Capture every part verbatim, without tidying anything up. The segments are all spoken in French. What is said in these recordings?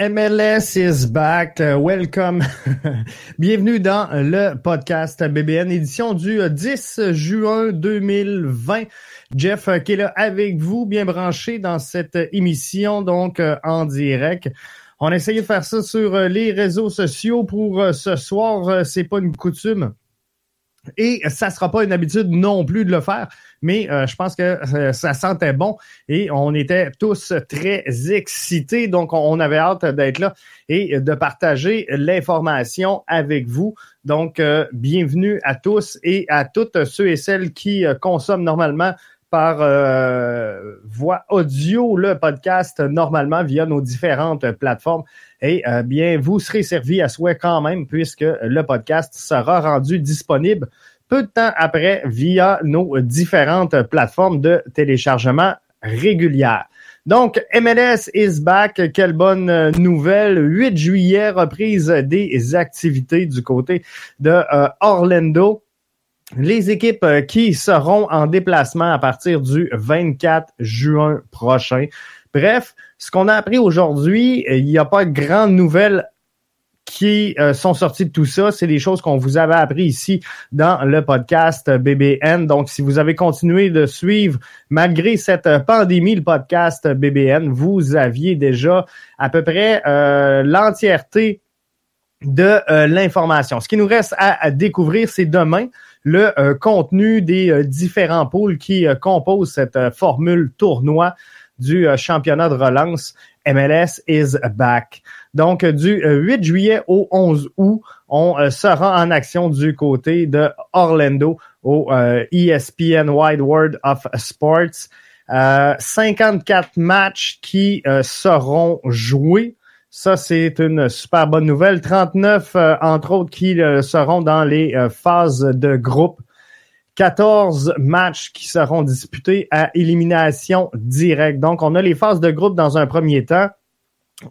M L S is back. Welcome. Bienvenue dans le podcast B B N, édition du dix juin deux mille vingt. Jeff qui est là avec vous, bien branché dans cette émission, donc en direct. On a essayé de faire ça sur les réseaux sociaux pour ce soir. C'est pas une coutume. Et ça sera pas une habitude non plus de le faire, mais euh, je pense que euh, ça sentait bon et on était tous très excités. Donc, on avait hâte d'être là et de partager l'information avec vous. Donc, euh, bienvenue à tous et à toutes ceux et celles qui euh, consomment normalement par euh, voie audio le podcast normalement via nos différentes plateformes. Et eh bien, vous serez servi à souhait quand même puisque le podcast sera rendu disponible peu de temps après via nos différentes plateformes de téléchargement régulières. Donc, M L S is back. Quelle bonne nouvelle. huit juillet, reprise des activités du côté de euh, Orlando. Les équipes qui seront en déplacement à partir du vingt-quatre juin prochain. Bref, ce qu'on a appris aujourd'hui, il n'y a pas de grandes nouvelles qui euh, sont sorties de tout ça. C'est des choses qu'on vous avait appris ici dans le podcast B B N. Donc, si vous avez continué de suivre, malgré cette pandémie, le podcast B B N, vous aviez déjà à peu près euh, l'entièreté de euh, l'information. Ce qui nous reste à, à découvrir, c'est demain le euh, contenu des euh, différents pôles qui euh, composent cette euh, formule tournoi du championnat de relance M L S is back. Donc, du huit juillet au onze août, on sera en action du côté de Orlando au euh, E S P N Wide World of Sports. Euh, cinquante-quatre matchs qui euh, seront joués. Ça, c'est une super bonne nouvelle. trente-neuf, euh, entre autres, qui euh, seront dans les euh, phases de groupe. quatorze matchs qui seront disputés à élimination directe. Donc, on a les phases de groupe dans un premier temps.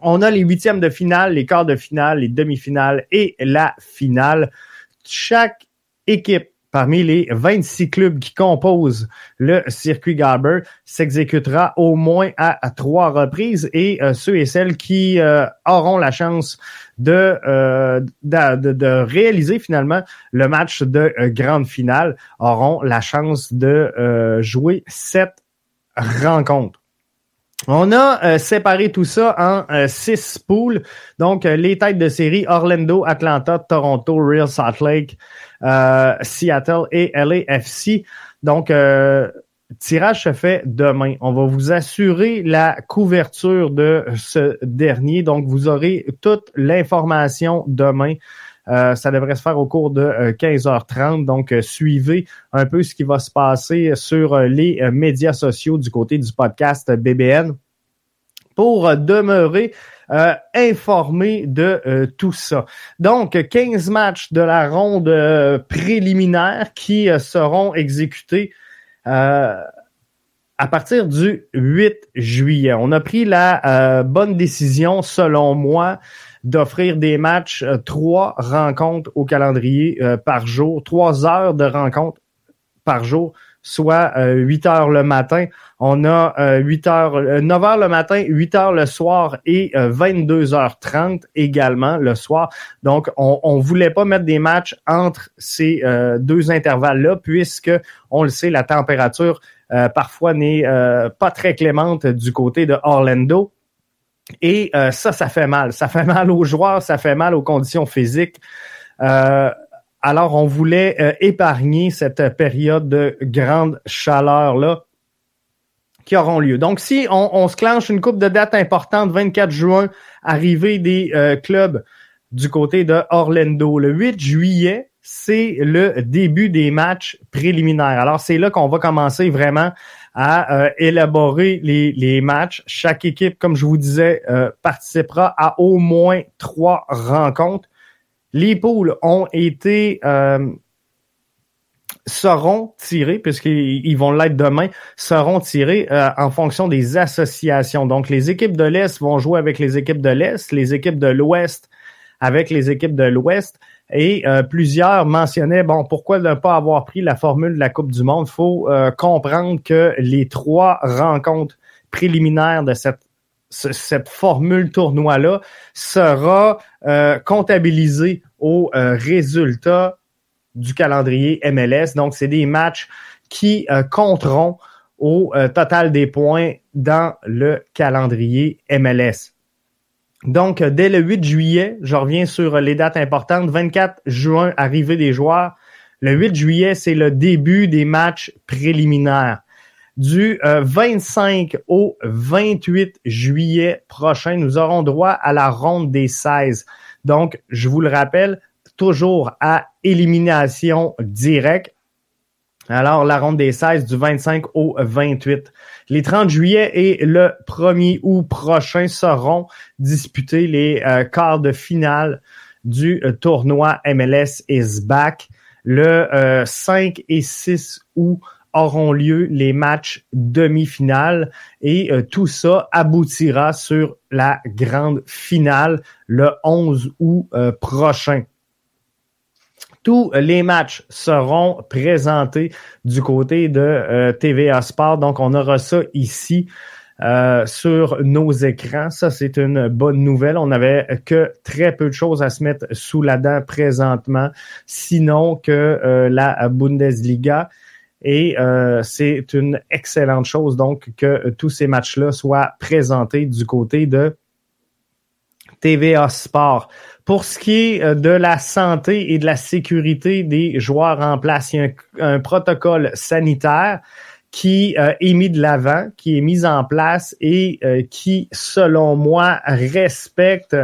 On a les huitièmes de finale, les quarts de finale, les demi-finales et la finale. Chaque équipe parmi les vingt-six clubs qui composent le circuit Garber s'exécutera au moins à, à trois reprises et euh, ceux et celles qui euh, auront la chance de, euh, de, de, de réaliser finalement le match de euh, grande finale auront la chance de euh, jouer cette rencontre. On a euh, séparé tout ça en euh, six poules. Donc, euh, les têtes de série Orlando, Atlanta, Toronto, Real Salt Lake, euh, Seattle et L A F C. Donc, euh, tirage se fait demain. On va vous assurer la couverture de ce dernier. Donc, vous aurez toute l'information demain. Euh, ça devrait se faire au cours de euh, quinze heures trente. Donc, euh, suivez un peu ce qui va se passer sur euh, les euh, médias sociaux du côté du podcast B B N pour euh, demeurer euh, informé de euh, tout ça. Donc, quinze matchs de la ronde euh, préliminaire qui euh, seront exécutés euh, à partir du huit juillet. On a pris la euh, bonne décision, selon moi, d'offrir des matchs, euh, trois rencontres au calendrier euh, par jour, trois heures de rencontres par jour, soit euh, huit heures le matin. On a euh, huit heures, euh, neuf heures le matin, huit heures le soir et euh, vingt-deux heures trente également le soir. Donc, on on voulait pas mettre des matchs entre ces euh, deux intervalles-là puisque, on le sait, la température euh, parfois n'est euh, pas très clémente du côté de Orlando. Et euh, ça, ça fait mal. Ça fait mal aux joueurs, ça fait mal aux conditions physiques. Euh, alors, on voulait euh, épargner cette période de grande chaleur-là qui auront lieu. Donc, si on, on se clenche une coupe de dates importantes, vingt-quatre juin, arrivée des euh, clubs du côté de Orlando. Le huit juillet, c'est le début des matchs préliminaires. Alors, c'est là qu'on va commencer vraiment à euh, élaborer les, les matchs. Chaque équipe, comme je vous disais, euh, participera à au moins trois rencontres. Les poules ont été euh, seront tirées, puisqu'ils vont l'être demain, seront tirées euh, en fonction des associations. Donc, les équipes de l'Est vont jouer avec les équipes de l'Est, les équipes de l'Ouest avec les équipes de l'Ouest. Et euh, plusieurs mentionnaient, bon, pourquoi ne pas avoir pris la formule de la Coupe du Monde? Il faut euh, comprendre que les trois rencontres préliminaires de cette ce, cette formule tournoi-là sera euh, comptabilisée aux euh, résultats du calendrier M L S. Donc, c'est des matchs qui euh, compteront au euh, total des points dans le calendrier M L S. Donc, dès le huit juillet, je reviens sur les dates importantes. vingt-quatre juin, arrivée des joueurs. Le huit juillet, c'est le début des matchs préliminaires. Du euh, vingt-cinq au vingt-huit juillet prochain, nous aurons droit à la ronde des seize. Donc, je vous le rappelle, toujours à élimination directe. Alors, la ronde des seize du vingt-cinq au vingt-huit. Les trente juillet et le premier août prochain seront disputés les euh, quarts de finale du euh, tournoi M L S is back. Le euh, cinq et six août auront lieu les matchs demi-finales et euh, tout ça aboutira sur la grande finale le onze août euh, prochain. Tous les matchs seront présentés du côté de euh, T V A Sport. Donc, on aura ça ici euh, sur nos écrans. Ça, c'est une bonne nouvelle. On n'avait que très peu de choses à se mettre sous la dent présentement, sinon que euh, la Bundesliga. Et euh, c'est une excellente chose, donc, que tous ces matchs-là soient présentés du côté de T V A Sport. Pour ce qui est de la santé et de la sécurité des joueurs en place, il y a un, un protocole sanitaire qui euh, est mis de l'avant, qui est mis en place et euh, qui, selon moi, respecte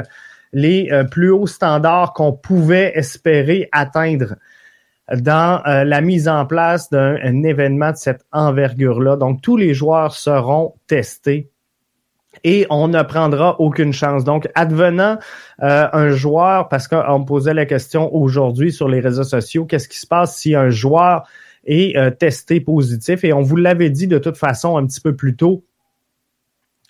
les euh, plus hauts standards qu'on pouvait espérer atteindre dans euh, la mise en place d'un événement de cette envergure-là. Donc, tous les joueurs seront testés. Et on ne prendra aucune chance. Donc, advenant euh, un joueur, parce qu'on me posait la question aujourd'hui sur les réseaux sociaux, qu'est-ce qui se passe si un joueur est euh, testé positif? Et on vous l'avait dit de toute façon un petit peu plus tôt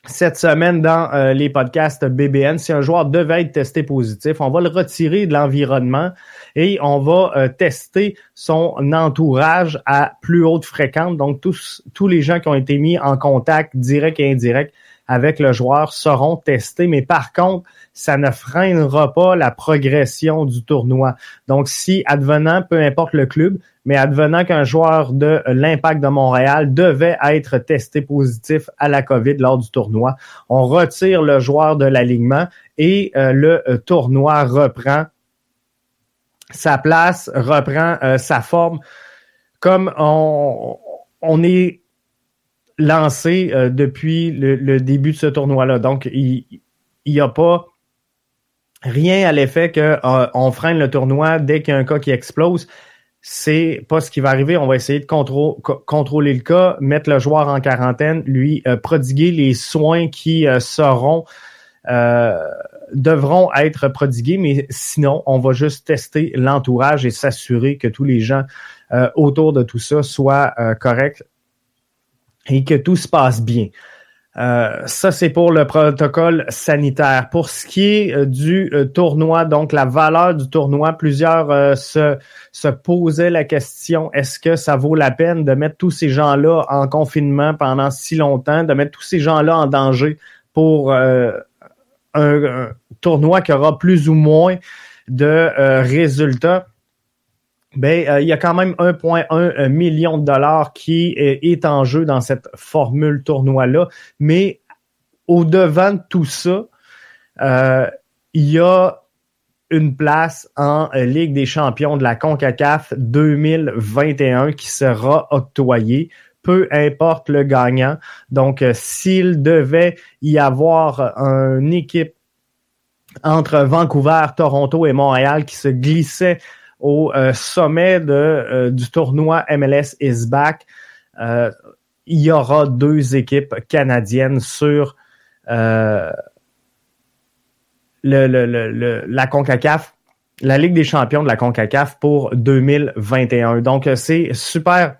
cette semaine dans euh, les podcasts B B N, si un joueur devait être testé positif, on va le retirer de l'environnement et on va euh, tester son entourage à plus haute fréquence. Donc, tous, tous les gens qui ont été mis en contact direct et indirect avec le joueur seront testés, mais par contre, ça ne freinera pas la progression du tournoi. Donc, si advenant, peu importe le club, mais advenant qu'un joueur de l'Impact de Montréal devait être testé positif à la COVID lors du tournoi, on retire le joueur de l'alignement et euh, le tournoi reprend sa place, reprend euh, sa forme. Comme on, on est lancé euh, depuis le, le début de ce tournoi-là. Donc, il n'y a pas rien à l'effet qu'on euh, freine le tournoi dès qu'il y a un cas qui explose. C'est pas ce qui va arriver. On va essayer de contrô- contrôler le cas, mettre le joueur en quarantaine, lui euh, prodiguer les soins qui euh, seront euh, devront être prodigués, mais sinon, on va juste tester l'entourage et s'assurer que tous les gens euh, autour de tout ça soient euh, corrects et que tout se passe bien. Euh, ça, c'est pour le protocole sanitaire. Pour ce qui est euh, du euh, tournoi, donc la valeur du tournoi, plusieurs euh, se, se posaient la question, est-ce que ça vaut la peine de mettre tous ces gens-là en confinement pendant si longtemps, de mettre tous ces gens-là en danger pour euh, un, un tournoi qui aura plus ou moins de euh, résultats? Ben, euh, il y a quand même un virgule un million de dollars qui est, est en jeu dans cette formule tournoi-là. Mais au-devant de tout ça, euh, il y a une place en Ligue des champions de la CONCACAF deux mille vingt et un qui sera octroyée, peu importe le gagnant. Donc, euh, s'il devait y avoir une équipe entre Vancouver, Toronto et Montréal qui se glissait au euh, sommet de, euh, du tournoi M L S is back, euh, il y aura deux équipes canadiennes sur euh, le, le, le, le, la CONCACAF, la Ligue des champions de la CONCACAF pour deux mille vingt et un. Donc, c'est super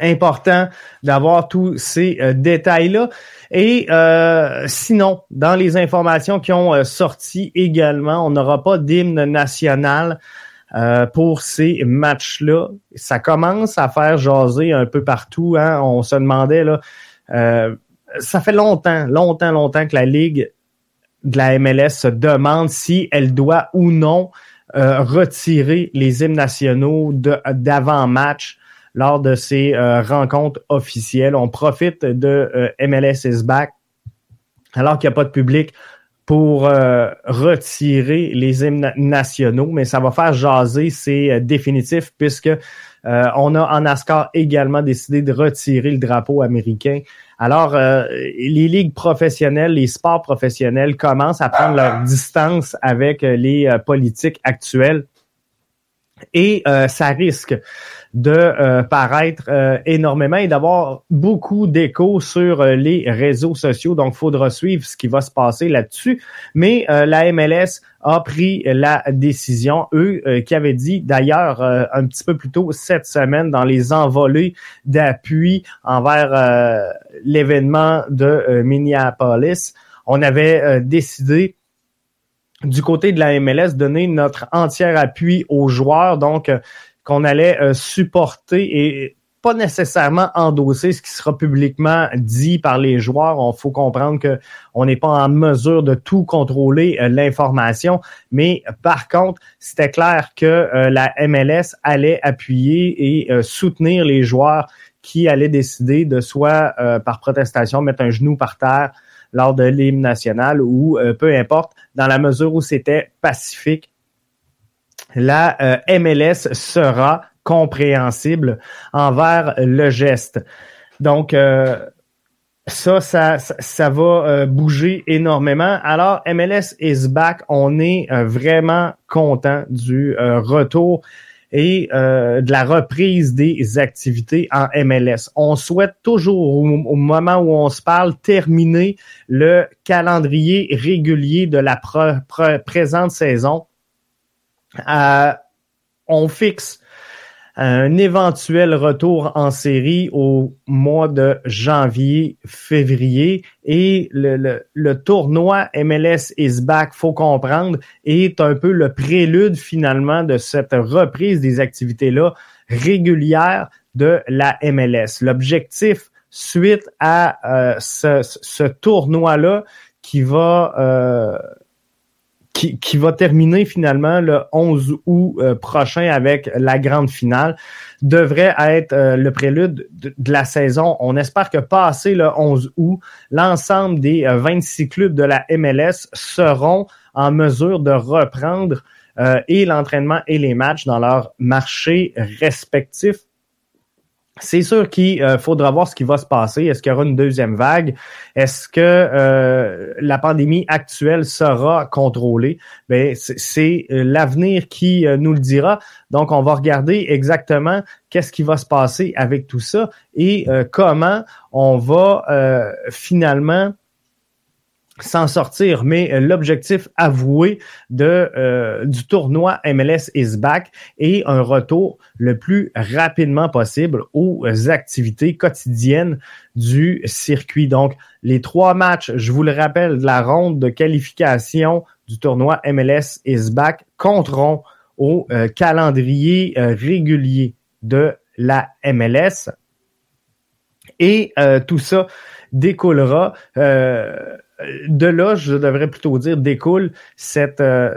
important d'avoir tous ces euh, détails-là. Et euh, sinon, dans les informations qui ont euh, sorti également, on n'aura pas d'hymne national Euh, pour ces matchs-là. Ça commence à faire jaser un peu partout. Hein? On se demandait, là, euh, ça fait longtemps, longtemps, longtemps que la Ligue de la M L S se demande si elle doit ou non euh, retirer les hymnes nationaux de, d'avant-match lors de ces euh, rencontres officielles. On profite de euh, M L S is back alors qu'il n'y a pas de public pour euh, retirer les hymnes nationaux, mais ça va faire jaser, c'est euh, définitif, puisque euh, on a en NASCAR également décidé de retirer le drapeau américain. Alors, euh, les ligues professionnelles, les sports professionnels commencent à prendre leur distance avec les euh, politiques actuelles et euh, ça risque de euh, paraître euh, énormément et d'avoir beaucoup d'écho sur euh, les réseaux sociaux. Donc, il faudra suivre ce qui va se passer là-dessus. Mais euh, la M L S a pris la décision, eux, euh, qui avaient dit d'ailleurs euh, un petit peu plus tôt cette semaine dans les envolées d'appui envers euh, l'événement de euh, Minneapolis. On avait euh, décidé du côté de la M L S donner notre entier appui aux joueurs. Donc, euh, qu'on allait euh, supporter et pas nécessairement endosser ce qui sera publiquement dit par les joueurs. On faut comprendre que on n'est pas en mesure de tout contrôler euh, l'information, mais par contre, c'était clair que euh, la M L S allait appuyer et euh, soutenir les joueurs qui allaient décider de soit euh, par protestation mettre un genou par terre lors de l'hymne national ou euh, peu importe, dans la mesure où c'était pacifique. La euh, M L S sera compréhensible envers le geste. Donc, euh, ça, ça, ça va euh, bouger énormément. Alors, M L S is back. On est euh, vraiment content du euh, retour et euh, de la reprise des activités en M L S. On souhaite toujours, au, au moment où on se parle, terminer le calendrier régulier de la pr- pr- présente saison. Euh, on fixe un éventuel retour en série au mois de janvier-février et le, le, le tournoi M L S is back, faut comprendre, est un peu le prélude finalement de cette reprise des activités-là régulières de la M L S. L'objectif suite à euh, ce, ce tournoi-là qui va... Euh, Qui, qui va terminer finalement le onze août euh, prochain avec la grande finale, devrait être euh, le prélude de, de la saison. On espère que passé le onze août, l'ensemble des euh, vingt-six clubs de la M L S seront en mesure de reprendre euh, et l'entraînement et les matchs dans leurs marchés respectifs. C'est sûr qu'il euh, faudra voir ce qui va se passer. Est-ce qu'il y aura une deuxième vague? Est-ce que euh, la pandémie actuelle sera contrôlée? Bien, c'est, c'est l'avenir qui euh, nous le dira. Donc, on va regarder exactement qu'est-ce qui va se passer avec tout ça et euh, comment on va euh, finalement s'en sortir, mais l'objectif avoué de euh, du tournoi M L S is back est un retour le plus rapidement possible aux activités quotidiennes du circuit. Donc, les trois matchs, je vous le rappelle, de la ronde de qualification du tournoi M L S is back compteront au euh, calendrier euh, régulier de la M L S et euh, tout ça découlera... Euh, de là, je devrais plutôt dire, découle cette euh,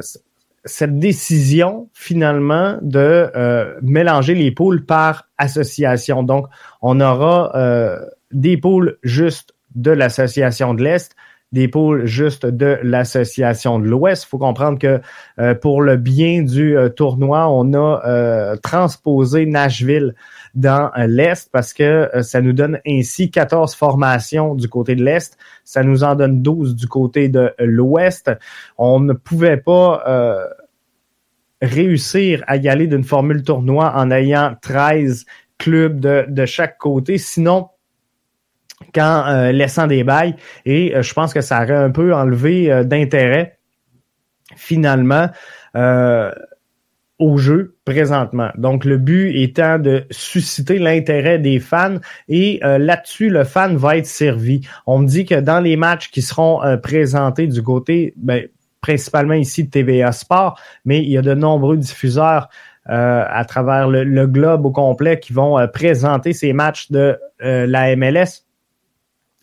cette décision finalement de euh, mélanger les poules par association. Donc, on aura euh, des poules juste de l'association de l'Est, des poules juste de l'association de l'Ouest. Il faut comprendre que euh, pour le bien du euh, tournoi, on a euh, transposé Nashville dans euh, l'Est parce que euh, ça nous donne ainsi quatorze formations du côté de l'Est. Ça nous en donne douze du côté de l'Ouest. On ne pouvait pas euh, réussir à y aller d'une formule tournoi en ayant treize clubs de, de chaque côté. Sinon, qu'en euh, laissant des bails et euh, je pense que ça aurait un peu enlevé euh, d'intérêt finalement euh, au jeu présentement. Donc, le but étant de susciter l'intérêt des fans et euh, là-dessus, le fan va être servi. On me dit que dans les matchs qui seront euh, présentés du côté, ben, principalement ici de T V A Sport, mais il y a de nombreux diffuseurs Euh, à travers le, le globe au complet qui vont euh, présenter ces matchs de euh, la M L S.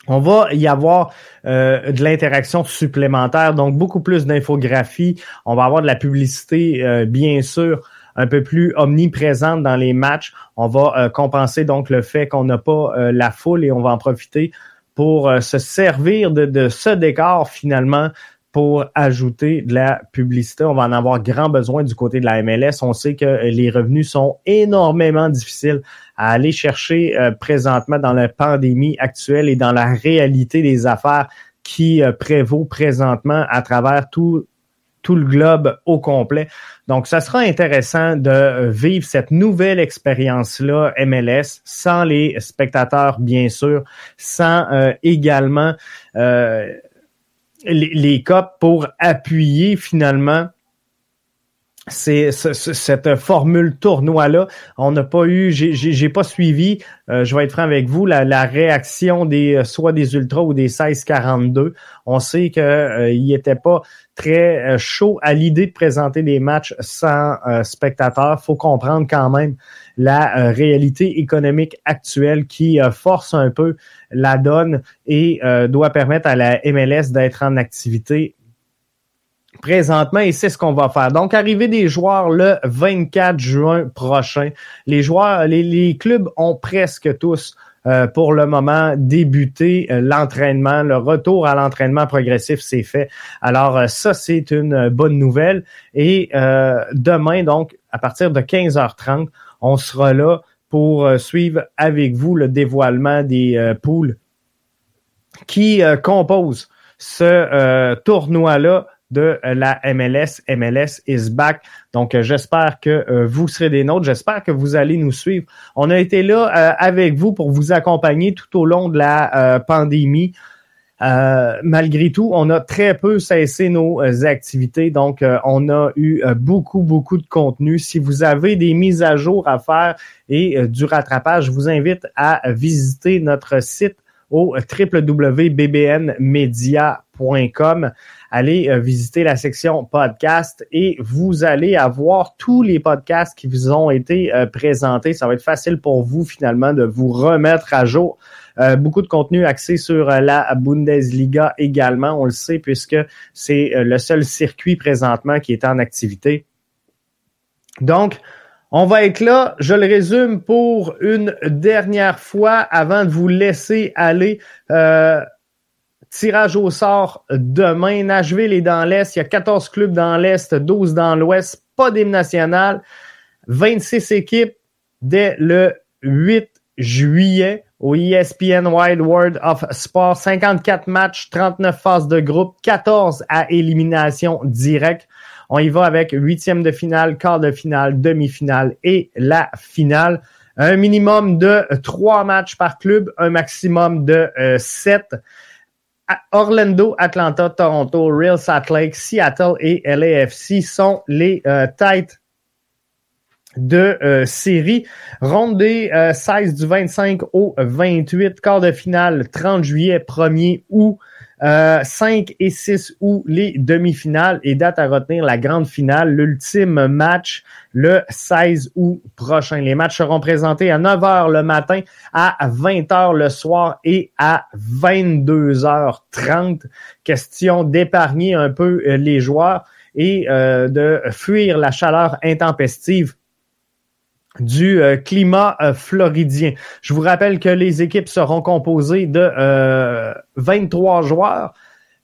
On va y avoir euh, de l'interaction supplémentaire, donc beaucoup plus d'infographie. On va avoir de la publicité, euh, bien sûr, un peu plus omniprésente dans les matchs. On va euh, compenser donc le fait qu'on n'a pas euh, la foule et on va en profiter pour euh, se servir de, de ce décor finalement pour ajouter de la publicité. On va en avoir grand besoin du côté de la M L S. On sait que les revenus sont énormément difficiles à aller chercher euh, présentement dans la pandémie actuelle et dans la réalité des affaires qui euh, prévaut présentement à travers tout, tout le globe au complet. Donc, ça sera intéressant de vivre cette nouvelle expérience-là M L S sans les spectateurs, bien sûr, sans euh, également... Euh, les copes pour appuyer finalement c'est ce, ce, cette formule tournoi-là. On n'a pas eu, j'ai, j'ai, j'ai pas suivi, euh, je vais être franc avec vous, la, la réaction des soit des Ultras ou des seize quarante-deux. On sait qu'ils euh, n'étaient pas très euh, chauds à l'idée de présenter des matchs sans euh, spectateurs. Faut comprendre quand même la euh, réalité économique actuelle qui euh, force un peu la donne et euh, doit permettre à la M L S d'être en activité présentement, et c'est ce qu'on va faire. Donc, arrivée des joueurs le vingt-quatre juin prochain. Les joueurs, les, les clubs ont presque tous, euh, pour le moment, débuté euh, l'entraînement. Le retour à l'entraînement progressif, c'est fait. Alors, euh, ça, c'est une bonne nouvelle. Et euh, demain, donc, à partir de quinze heures trente, on sera là pour euh, suivre avec vous le dévoilement des euh, poules qui euh, composent ce euh, tournoi-là de la M L S. M L S is back. Donc, j'espère que euh, vous serez des nôtres. J'espère que vous allez nous suivre. On a été là euh, avec vous pour vous accompagner tout au long de la euh, pandémie. Euh, malgré tout, on a très peu cessé nos euh, activités. Donc, euh, on a eu euh, beaucoup, beaucoup de contenu. Si vous avez des mises à jour à faire et euh, du rattrapage, je vous invite à visiter notre site au double vé double vé double vé point b b n media point com. Allez visiter la section podcast et vous allez avoir tous les podcasts qui vous ont été présentés. Ça va être facile pour vous finalement de vous remettre à jour. Euh, beaucoup de contenu axé sur la Bundesliga également, on le sait, puisque c'est le seul circuit présentement qui est en activité. Donc, on va être là, je le résume pour une dernière fois avant de vous laisser aller. Euh, tirage au sort demain. Nashville est dans l'Est, il y a quatorze clubs dans l'Est, douze dans l'Ouest, pas d'hymne national. vingt-six équipes dès le huit juillet au E S P N Wide World of Sports. cinquante-quatre matchs, trente-neuf phases de groupe, quatorze à élimination directe. On y va avec huitième de finale, quart de finale, demi-finale et la finale. Un minimum de trois matchs par club, un maximum de euh, sept. Orlando, Atlanta, Toronto, Real Salt Lake, Seattle et L A F C sont les euh, têtes de euh, série. Ronde des euh, seize du vingt-cinq au vingt-huit, quart de finale trente juillet, premier août. Euh, cinq et six août, les demi-finales, et date à retenir, la grande finale, l'ultime match, le seize août prochain. Les matchs seront présentés à neuf heures le matin, à vingt heures le soir et à vingt-deux heures trente. Question d'épargner un peu les joueurs et euh, de fuir la chaleur intempestive du euh, climat euh, floridien. Je vous rappelle que les équipes seront composées de euh, vingt-trois joueurs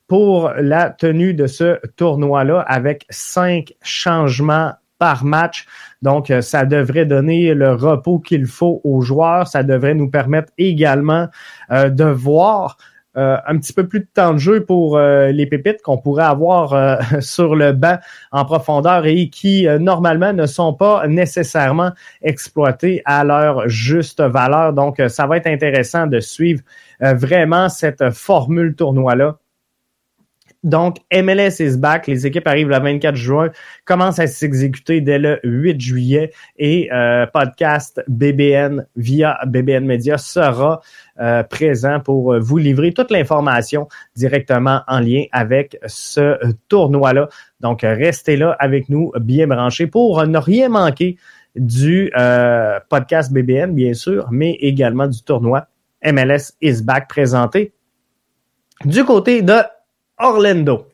pour la tenue de ce tournoi-là avec cinq changements par match. Donc, euh, ça devrait donner le repos qu'il faut aux joueurs. Ça devrait nous permettre également euh, de voir Euh, un petit peu plus de temps de jeu pour euh, les pépites qu'on pourrait avoir euh, sur le banc en profondeur et qui, euh, normalement, ne sont pas nécessairement exploitées à leur juste valeur. Donc, euh, ça va être intéressant de suivre euh, vraiment cette formule tournoi-là. Donc, M L S is back. Les équipes arrivent le vingt-quatre juin, commencent à s'exécuter dès le huit juillet et euh, podcast B B N via B B N Media sera euh, présent pour vous livrer toute l'information directement en lien avec ce tournoi-là. Donc, restez là avec nous, bien branchés pour ne rien manquer du euh, podcast B B N, bien sûr, mais également du tournoi M L S is back présenté du côté de Orlando.